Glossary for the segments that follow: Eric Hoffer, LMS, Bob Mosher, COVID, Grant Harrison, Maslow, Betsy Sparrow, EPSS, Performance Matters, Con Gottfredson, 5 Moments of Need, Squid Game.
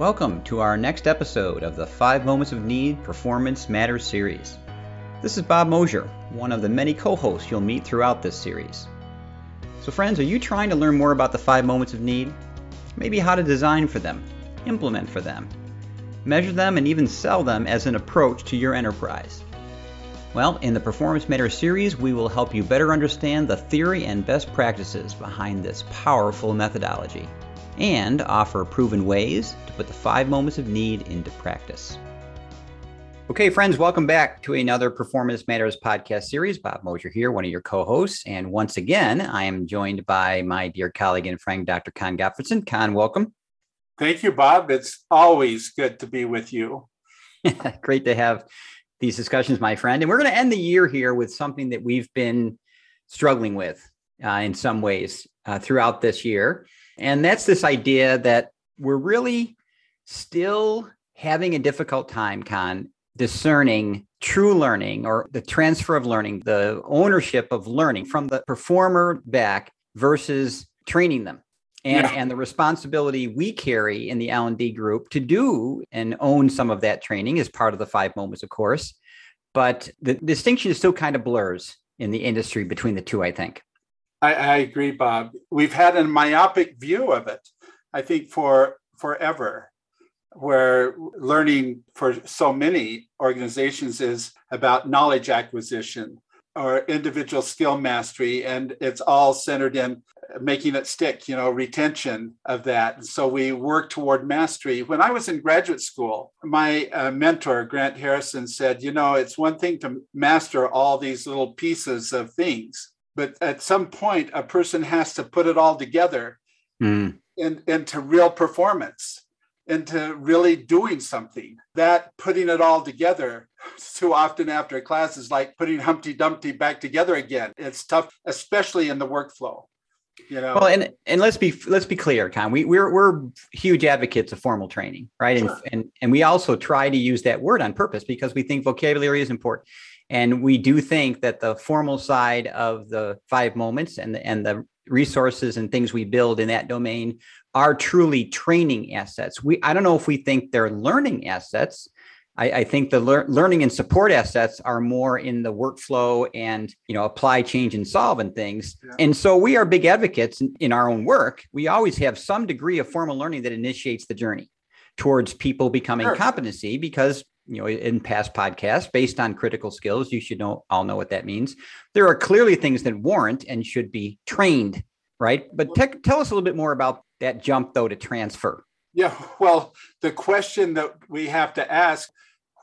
Welcome to our next episode of the 5 Moments of Need Performance Matters series. This is Bob Mosher, one of the many co-hosts you'll meet throughout this series. So friends, are you trying to learn more about the 5 Moments of Need? Maybe how to design for them, implement for them, measure them, and even sell them as an approach to your enterprise. Well, in the Performance Matters series, we will help you better understand the theory and best practices behind this powerful methodology, and offer proven ways to put the 5 Moments of Need into practice. Okay, friends, welcome back to another Performance Matters podcast series. Bob Mosher here, one of your co-hosts. And once again, I am joined by my dear colleague and friend, Dr. Con Gottfredson. Con, welcome. Thank you, Bob. It's always good to be with you. Great to have these discussions, my friend. And we're going to end the year here with something that we've been struggling with in some ways throughout this year. And that's this idea that we're really still having a difficult time, Con, discerning true learning or the transfer of learning, the ownership of learning from the performer back versus training them and the responsibility we carry in the L&D group to do and own some of that training is part of the 5 Moments, of course. But the distinction still kind of blurs in the industry between the two, I think. I agree, Bob. We've had a myopic view of it, I think, for forever, where learning for so many organizations is about knowledge acquisition or individual skill mastery, and it's all centered in making it stick, retention of that. And so we work toward mastery. When I was in graduate school, my mentor, Grant Harrison, said, it's one thing to master all these little pieces of things, but at some point, a person has to put it all together into real performance, into really doing something. That putting it all together too often after a class is like putting Humpty Dumpty back together again. It's tough, especially in the workflow. Well, and let's be clear, Con. We're huge advocates of formal training, right? Sure. And we also try to use that word on purpose because we think vocabulary is important. And we do think that the formal side of the 5 Moments and the resources and things we build in that domain are truly training assets. I don't know if we think they're learning assets. I think the learning and support assets are more in the workflow and, apply, change, and solve and things. Yeah. And so we are big advocates in our own work. We always have some degree of formal learning that initiates the journey towards people becoming competency because, in past podcasts, based on critical skills, you should all know what that means. There are clearly things that warrant and should be trained, right? But tell us a little bit more about that jump, though, to transfer. Yeah, well, the question that we have to ask,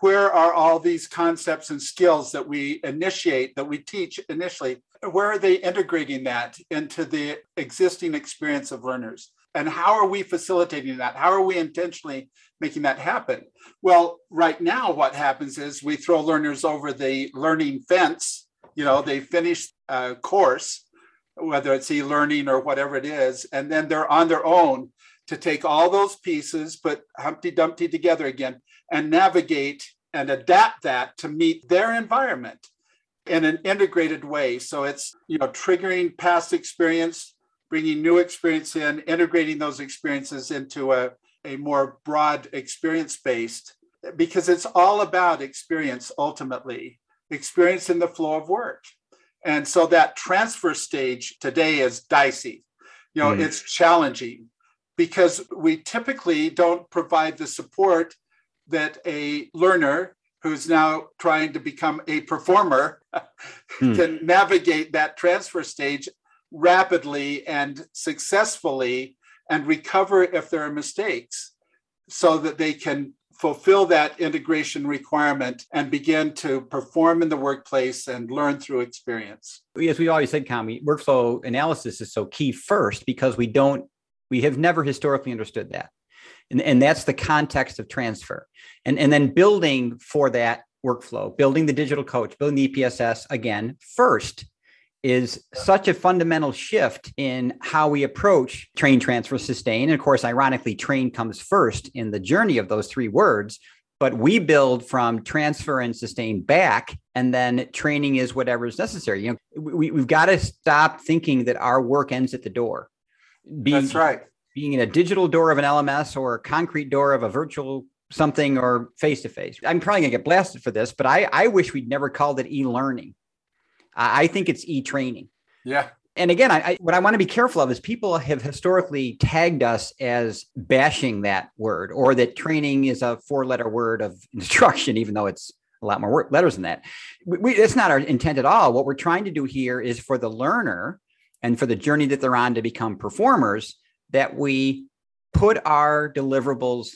where are all these concepts and skills that we initiate, that we teach initially, where are they integrating that into the existing experience of learners? And how are we facilitating that? How are we intentionally making that happen? Well, right now, what happens is we throw learners over the learning fence. They finish a course, whether it's e-learning or whatever it is, and then they're on their own to take all those pieces, put Humpty Dumpty together again, and navigate and adapt that to meet their environment in an integrated way. So it's, triggering past experience, bringing new experience in, integrating those experiences into a more broad experience-based, because it's all about experience ultimately, experience in the flow of work. And so that transfer stage today is dicey. It's challenging because we typically don't provide the support that a learner who's now trying to become a performer can navigate that transfer stage rapidly and successfully and recover if there are mistakes so that they can fulfill that integration requirement and begin to perform in the workplace and learn through experience. As we always said, Con, workflow analysis is so key first because we have never historically understood that. And that's the context of transfer. And then building for that workflow, building the digital coach, building the EPSS again first is such a fundamental shift in how we approach train, transfer, sustain. And of course, ironically, train comes first in the journey of those three words, but we build from transfer and sustain back, and then training is whatever is necessary. We've got to stop thinking that our work ends at the door. That's right. being in a digital door of an LMS or a concrete door of a virtual something or face-to-face. I'm probably going to get blasted for this, but I wish we'd never called it e-learning. I think it's e-training. Yeah. And again, what I want to be careful of is people have historically tagged us as bashing that word, or that training is a four-letter word of instruction, even though it's a lot more letters than that. That's not our intent at all. What we're trying to do here is for the learner and for the journey that they're on to become performers, that we put our deliverables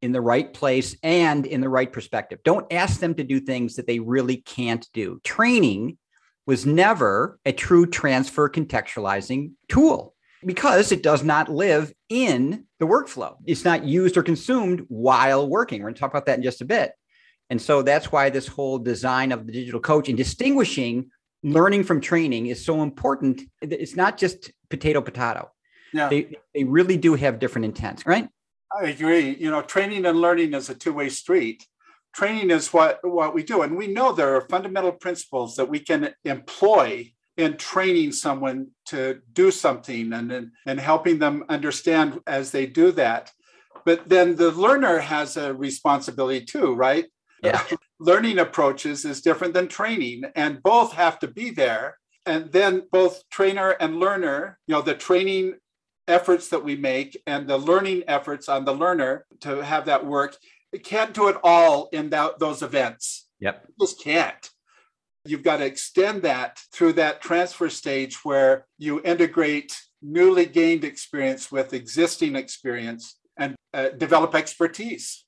in the right place and in the right perspective. Don't ask them to do things that they really can't do. Training was never a true transfer contextualizing tool because it does not live in the workflow. It's not used or consumed while working. We're going to talk about that in just a bit. And so that's why this whole design of the digital coach and distinguishing learning from training is so important. It's not just potato, potato. Yeah. They really do have different intents, right? I agree. You know, training and learning is a two-way street. Training is what we do. And we know there are fundamental principles that we can employ in training someone to do something and helping them understand as they do that. But then the learner has a responsibility too, right? Yeah. Learning approaches is different than training, and both have to be there. And then both trainer and learner, you know, the training efforts that we make and the learning efforts on the learner to have that work. It can't do it all in those events. Yep. You just can't. You've got to extend that through that transfer stage where you integrate newly gained experience with existing experience and develop expertise.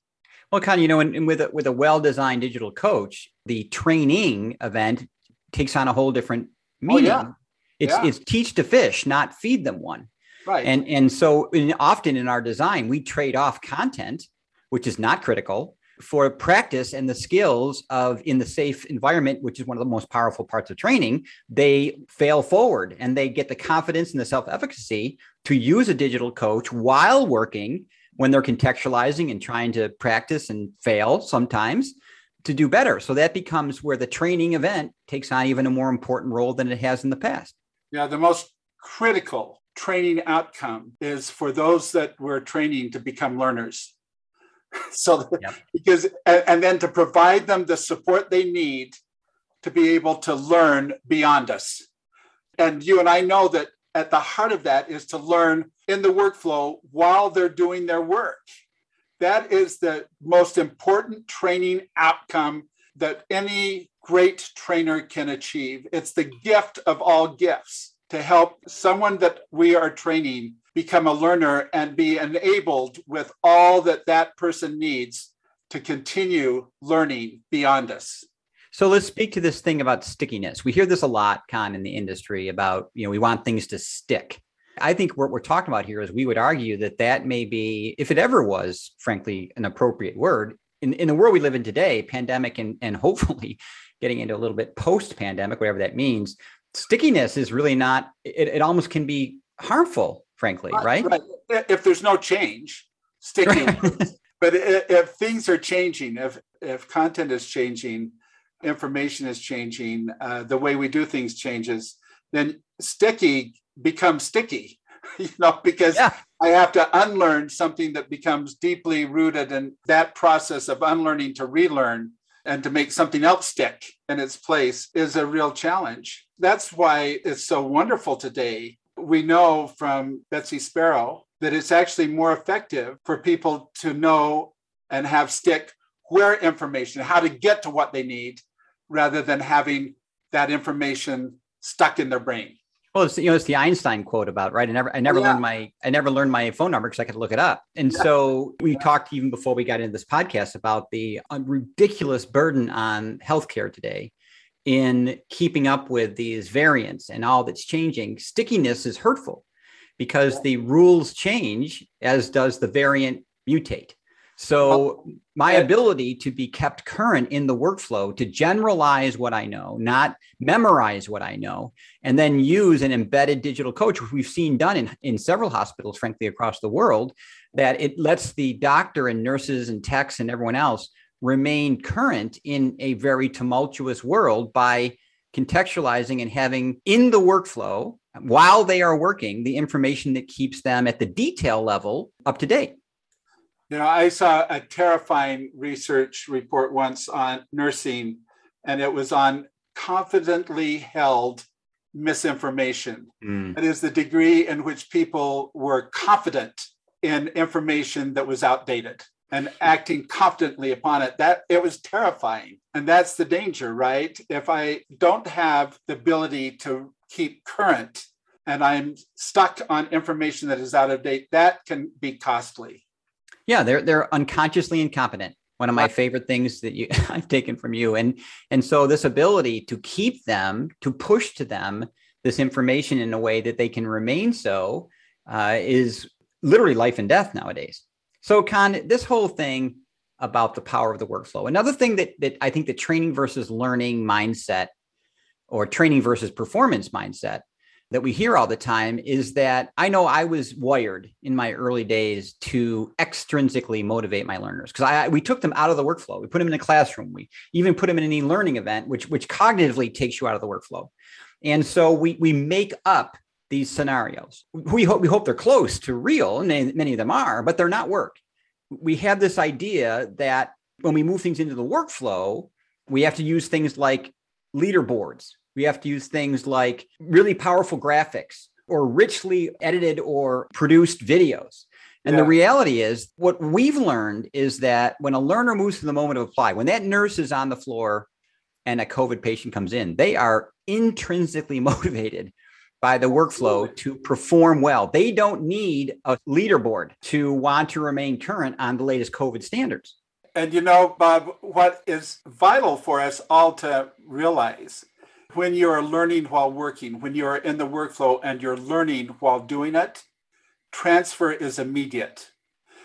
Well, Con, you know, and with a well-designed digital coach, the training event takes on a whole different meaning. Oh, yeah. It's teach to fish, not feed them one. Right. And so often in our design, we trade off content, which is not critical, for practice and the skills of in the safe environment, which is one of the most powerful parts of training. They fail forward and they get the confidence and the self-efficacy to use a digital coach while working when they're contextualizing and trying to practice and fail sometimes to do better. So that becomes where the training event takes on even a more important role than it has in the past. Yeah, the most critical training outcome is for those that we're training to become learners. So, yep. Because, and then to provide them the support they need to be able to learn beyond us. And you and I know that at the heart of that is to learn in the workflow while they're doing their work. That is the most important training outcome that any great trainer can achieve. It's the gift of all gifts to help someone that we are training become a learner and be enabled with all that person needs to continue learning beyond us. So let's speak to this thing about stickiness. We hear this a lot, Con, in the industry about, you know, we want things to stick. I think what we're talking about here is we would argue that may be, if it ever was, frankly, an appropriate word, in the world we live in today, pandemic and hopefully getting into a little bit post-pandemic, whatever that means, stickiness is really not, it almost can be harmful. Frankly, right? If there's no change, sticking. But if things are changing, if content is changing, information is changing, the way we do things changes, then sticky becomes sticky, you know, because yeah. I have to unlearn something that becomes deeply rooted, and that process of unlearning to relearn and to make something else stick in its place is a real challenge. That's why it's so wonderful today. We know from Betsy Sparrow that it's actually more effective for people to know and have stick where information, how to get to what they need, rather than having that information stuck in their brain. Well, it's the Einstein quote about, right? I never learned my phone number because I could look it up. And so we talked even before we got into this podcast about the ridiculous burden on healthcare today in keeping up with these variants and all that's changing. Stickiness is hurtful because the rules change, as does the variant mutate. So my ability to be kept current in the workflow, to generalize what I know, not memorize what I know, and then use an embedded digital coach, which we've seen done in several hospitals, frankly, across the world, that it lets the doctor and nurses and techs and everyone else remain current in a very tumultuous world by contextualizing and having in the workflow, while they are working, the information that keeps them at the detail level up to date. You know, I saw a terrifying research report once on nursing, and it was on confidently held misinformation. That is the degree in which people were confident in information that was outdated and acting confidently upon it. That it was terrifying. And that's the danger, right? If I don't have the ability to keep current and I'm stuck on information that is out of date, that can be costly. Yeah, they're unconsciously incompetent. One of my favorite things that I've taken from you. And so this ability to keep them, to push to them this information in a way that they can remain so is literally life and death nowadays. So Con, this whole thing about the power of the workflow, another thing that I think the training versus learning mindset or training versus performance mindset that we hear all the time is that I know I was wired in my early days to extrinsically motivate my learners because we took them out of the workflow. We put them in a classroom. We even put them in an e-learning event, which cognitively takes you out of the workflow. And so we make up these scenarios. We hope they're close to real, and many of them are, but they're not work. We have this idea that when we move things into the workflow, we have to use things like leaderboards. We have to use things like really powerful graphics or richly edited or produced videos. And the reality is what we've learned is that when a learner moves to the moment of apply, when that nurse is on the floor and a COVID patient comes in, they are intrinsically motivated by the workflow to perform well. They don't need a leaderboard to want to remain current on the latest COVID standards. And you know, Bob, what is vital for us all to realize when you're learning while working, when you're in the workflow and you're learning while doing it, transfer is immediate.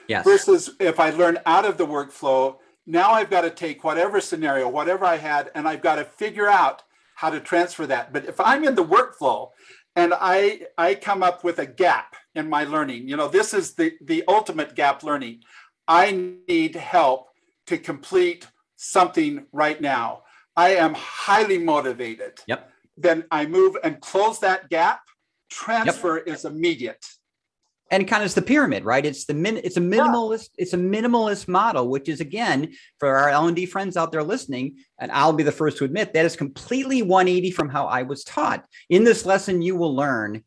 Yes. Versus if I learn out of the workflow, now I've got to take whatever scenario, whatever I had, and I've got to figure out how to transfer that. But if I'm in the workflow and I come up with a gap in my learning, you know, this is the ultimate gap learning. I need help to complete something right now. I am highly motivated. Yep. Then I move and close that gap. Transfer is immediate. And kind of it's the pyramid, right? It's a minimalist model, which is, again, for our L&D friends out there listening, and I'll be the first to admit that is completely 180 from how I was taught. In this lesson, you will learn,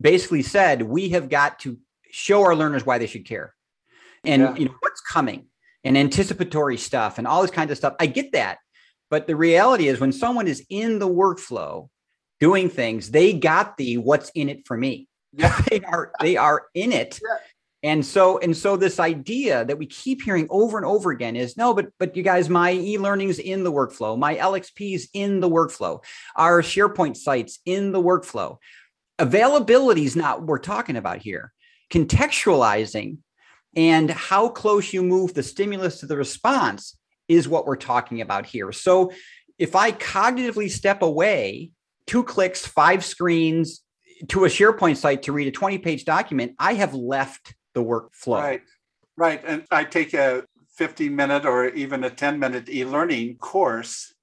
basically said, we have got to show our learners why they should care and you know what's coming and anticipatory stuff and all this kind of stuff. I get that. But the reality is when someone is in the workflow doing things, they got the what's in it for me. Yeah. They are in it. Yeah. And so this idea that we keep hearing over and over again is no, but you guys, my e-learning's in the workflow, my LXP's in the workflow, our SharePoint sites in the workflow. Availability is not what we're talking about here. Contextualizing and how close you move the stimulus to the response is what we're talking about here. So if I cognitively step away 2 clicks, 5 screens to a SharePoint site to read a 20-page document, I have left the workflow. Right. And I take a 15-minute or even a 10-minute e-learning course.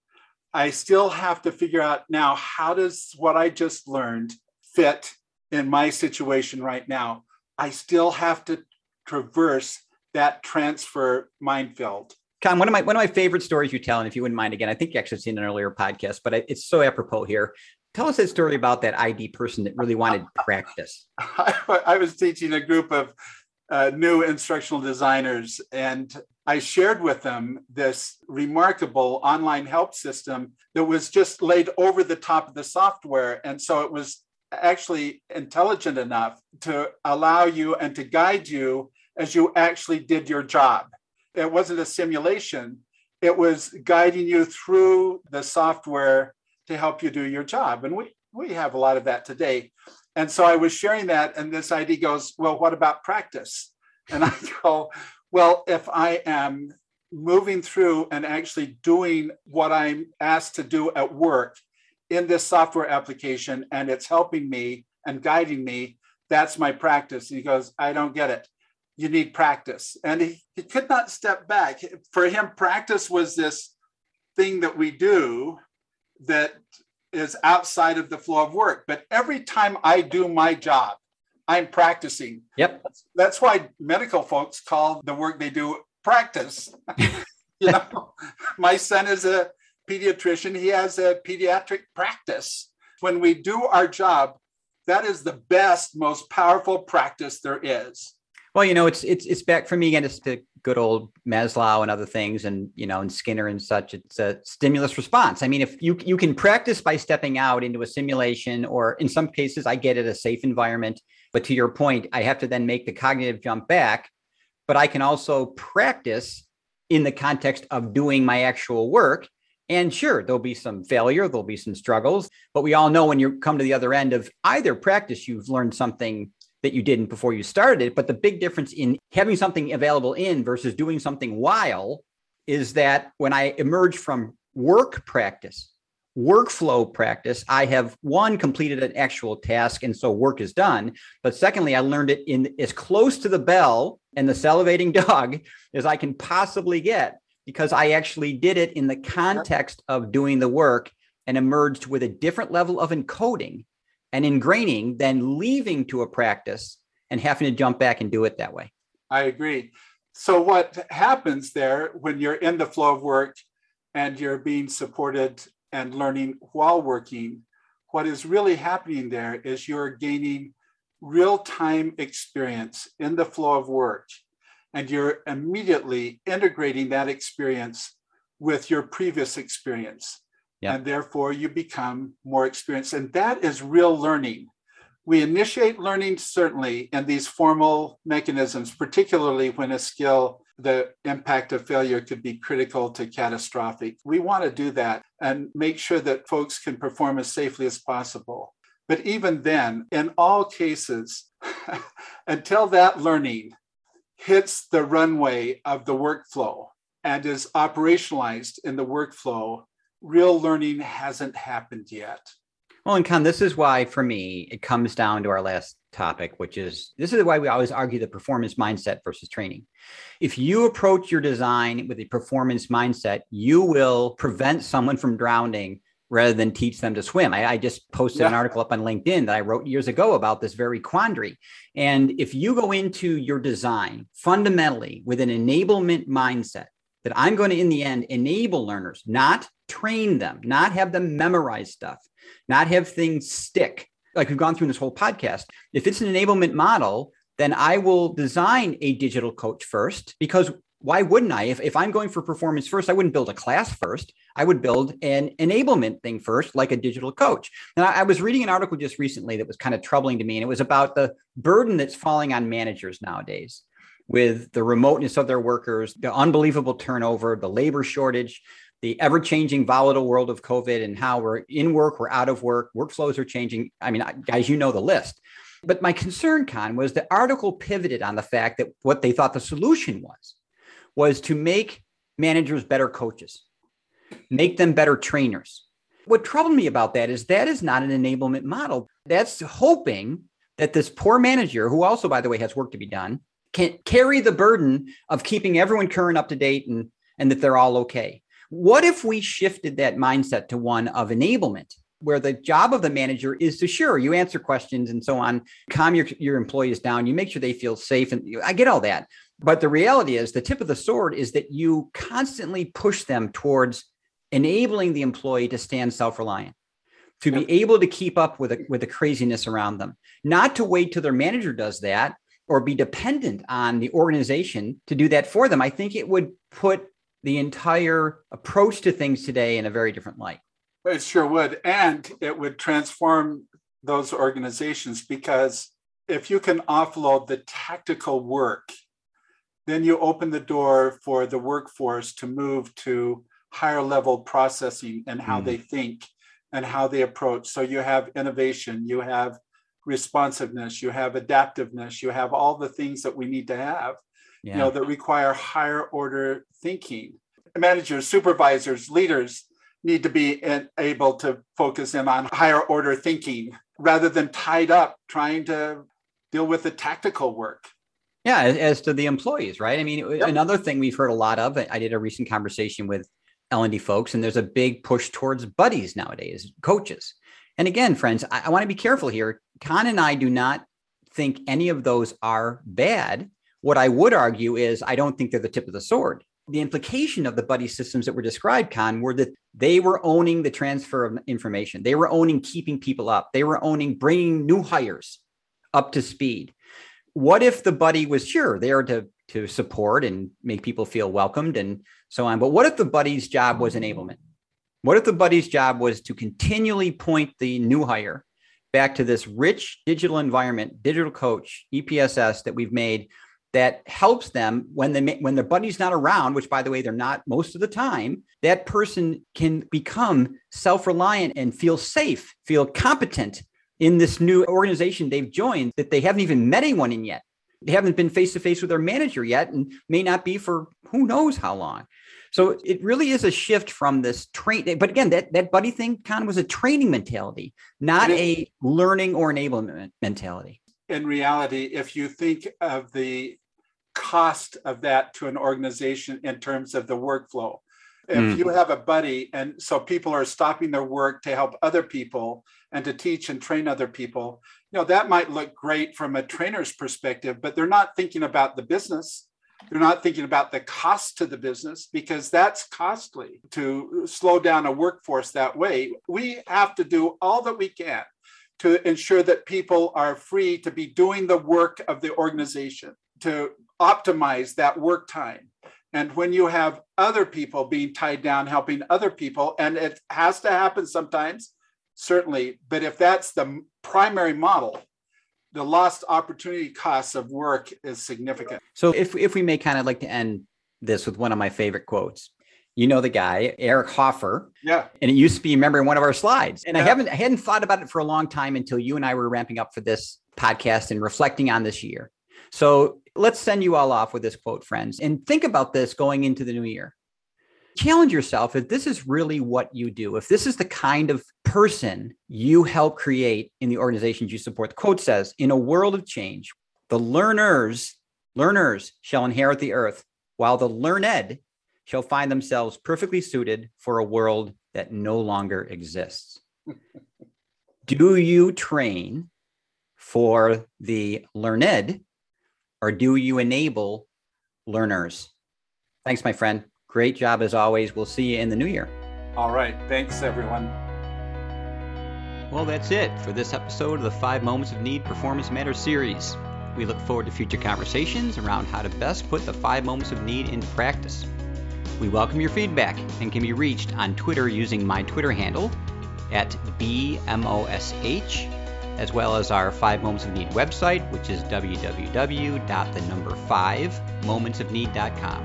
I still have to figure out now, how does what I just learned fit in my situation right now? I still have to traverse that transfer minefield. Con, one of my favorite stories you tell, and if you wouldn't mind, again, I think you actually seen an earlier podcast, but it's so apropos here. Tell us that story about that ID person that really wanted to practice. I was teaching a group of new instructional designers, and I shared with them this remarkable online help system that was just laid over the top of the software. And so it was actually intelligent enough to allow you and to guide you as you actually did your job. It wasn't a simulation. It was guiding you through the software to help you do your job. And we have a lot of that today. And so I was sharing that, and this ID goes, well, what about practice? And I go, well, if I am moving through and actually doing what I'm asked to do at work in this software application, and it's helping me and guiding me, that's my practice. And he goes, I don't get it. You need practice. And he could not step back. For him, practice was this thing that we do that is outside of the flow of work. But every time I do my job, I'm practicing. Yep. That's why medical folks call the work they do practice. You know, my son is a pediatrician. He has a pediatric practice. When we do our job, that is the best, most powerful practice there is. Well, you know, it's back for me again. It's the good old Maslow and other things, and you know, and Skinner and such. It's a stimulus response. I mean, if you can practice by stepping out into a simulation, or in some cases, I get it, a safe environment. But to your point, I have to then make the cognitive jump back. But I can also practice in the context of doing my actual work. And sure, there'll be some failure, there'll be some struggles, but we all know when you come to the other end of either practice, you've learned something that you didn't before you started it. But the big difference in having something available in versus doing something while is that when I emerge from work practice, workflow practice, I have one, completed an actual task, and so work is done. But secondly, I learned it in as close to the bell and the salivating dog as I can possibly get, because I actually did it in the context of doing the work and emerged with a different level of encoding and ingraining than leaving to a practice and having to jump back and do it that way. I agree. So what happens there when you're in the flow of work and you're being supported and learning while working, what is really happening there is you're gaining real-time experience in the flow of work. And you're immediately integrating that experience with your previous experience. Yep. And therefore you become more experienced. And that is real learning. We initiate learning certainly in these formal mechanisms, particularly when a skill, the impact of failure could be critical to catastrophic. We want to do that and make sure that folks can perform as safely as possible. But even then, in all cases, until that learning hits the runway of the workflow and is operationalized in the workflow, real learning hasn't happened yet. Well, and Con, this is why, for me, it comes down to our last topic, which is, this is why we always argue the performance mindset versus training. If you approach your design with a performance mindset, you will prevent someone from drowning rather than teach them to swim. I just posted an article up on LinkedIn that I wrote years ago about this very quandary. And if you go into your design fundamentally with an enablement mindset, that I'm going to, in the end, enable learners, not train them, not have them memorize stuff, not have things stick, like we've gone through in this whole podcast. If it's an enablement model, then I will design a digital coach first, because why wouldn't I? If I'm going for performance first, I wouldn't build a class first. I would build an enablement thing first, like a digital coach. And I was reading an article just recently that was kind of troubling to me. And it was about the burden that's falling on managers nowadays with the remoteness of their workers, the unbelievable turnover, the labor shortage, the ever-changing volatile world of COVID, and how we're in work, we're out of work, workflows are changing. I mean, guys, you know the list. But my concern, Con, was the article pivoted on the fact that what they thought the solution was to make managers better coaches, make them better trainers. What troubled me about that is not an enablement model. That's hoping that this poor manager, who also, by the way, has work to be done, can carry the burden of keeping everyone current, up to date, and that they're all okay. What if we shifted that mindset to one of enablement, where the job of the manager is to, sure, you answer questions and so on, calm your employees down, you make sure they feel safe. And I get all that. But the reality is, the tip of the sword is that you constantly push them towards enabling the employee to stand self-reliant, to be able to keep up with the craziness around them, not to wait till their manager does that or be dependent on the organization to do that for them. I think it would put the entire approach to things today in a very different light. It sure would. And it would transform those organizations, because if you can offload the tactical work, then you open the door for the workforce to move to higher level processing and how they think and how they approach. So you have innovation, you have responsiveness, you have adaptiveness, you have all the things that we need to have, you know, that require higher order thinking. Managers, supervisors, leaders need to be able to focus in on higher order thinking rather than tied up trying to deal with the tactical work. Yeah, as to the employees, right? I mean, another thing we've heard a lot of, I did a recent conversation with L&D folks, and there's a big push towards buddies nowadays, coaches. And again, friends, I want to be careful here. Con and I do not think any of those are bad. What I would argue is I don't think they're the tip of the sword. The implication of the buddy systems that were described, Con, were that they were owning the transfer of information. They were owning keeping people up. They were owning bringing new hires up to speed. What if the buddy was there to support and make people feel welcomed and so on? But what if the buddy's job was enablement? What if the buddy's job was to continually point the new hire back to this rich digital environment, digital coach, EPSS that we've made that helps them when their buddy's not around, which by the way, they're not most of the time, that person can become self-reliant and feel safe, feel competent in this new organization they've joined that they haven't even met anyone in yet. They haven't been face-to-face with their manager yet and may not be for who knows how long. So it really is a shift from this train. But again, that buddy thing, Con, was a training mentality, not a learning or enablement mentality. In reality, if you think of the cost of that to an organization in terms of the workflow, if you have a buddy, and so people are stopping their work to help other people and to teach and train other people, that might look great from a trainer's perspective, but they're not thinking about the business. They're not thinking about the cost to the business, because that's costly to slow down a workforce that way. We have to do all that we can to ensure that people are free to be doing the work of the organization, to optimize that work time. And when you have other people being tied down, helping other people, and it has to happen sometimes, certainly. But if that's the primary model, the lost opportunity costs of work is significant. So if we may, kind of like to end this with one of my favorite quotes. You know the guy, Eric Hoffer. Yeah. And it used to be, remember, in one of our slides. And I hadn't thought about it for a long time until you and I were ramping up for this podcast and reflecting on this year. So let's send you all off with this quote, friends, and think about this going into the new year. Challenge yourself if this is really what you do, if this is the kind of person you help create in the organizations you support. The quote says, in a world of change, the learners shall inherit the earth, while the learned shall find themselves perfectly suited for a world that no longer exists. Do you train for the learned, or do you enable learners? Thanks, my friend. Great job as always. We'll see you in the new year. All right. Thanks, everyone. Well, that's it for this episode of the 5 Moments of Need Performance Matters series. We look forward to future conversations around how to best put the 5 Moments of Need into practice. We welcome your feedback and can be reached on Twitter using my Twitter handle @BMOSH. As well as our 5 Moments of Need website, which is www.5momentsofneed.com.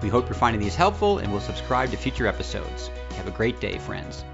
We hope you're finding these helpful and will subscribe to future episodes. Have a great day, friends.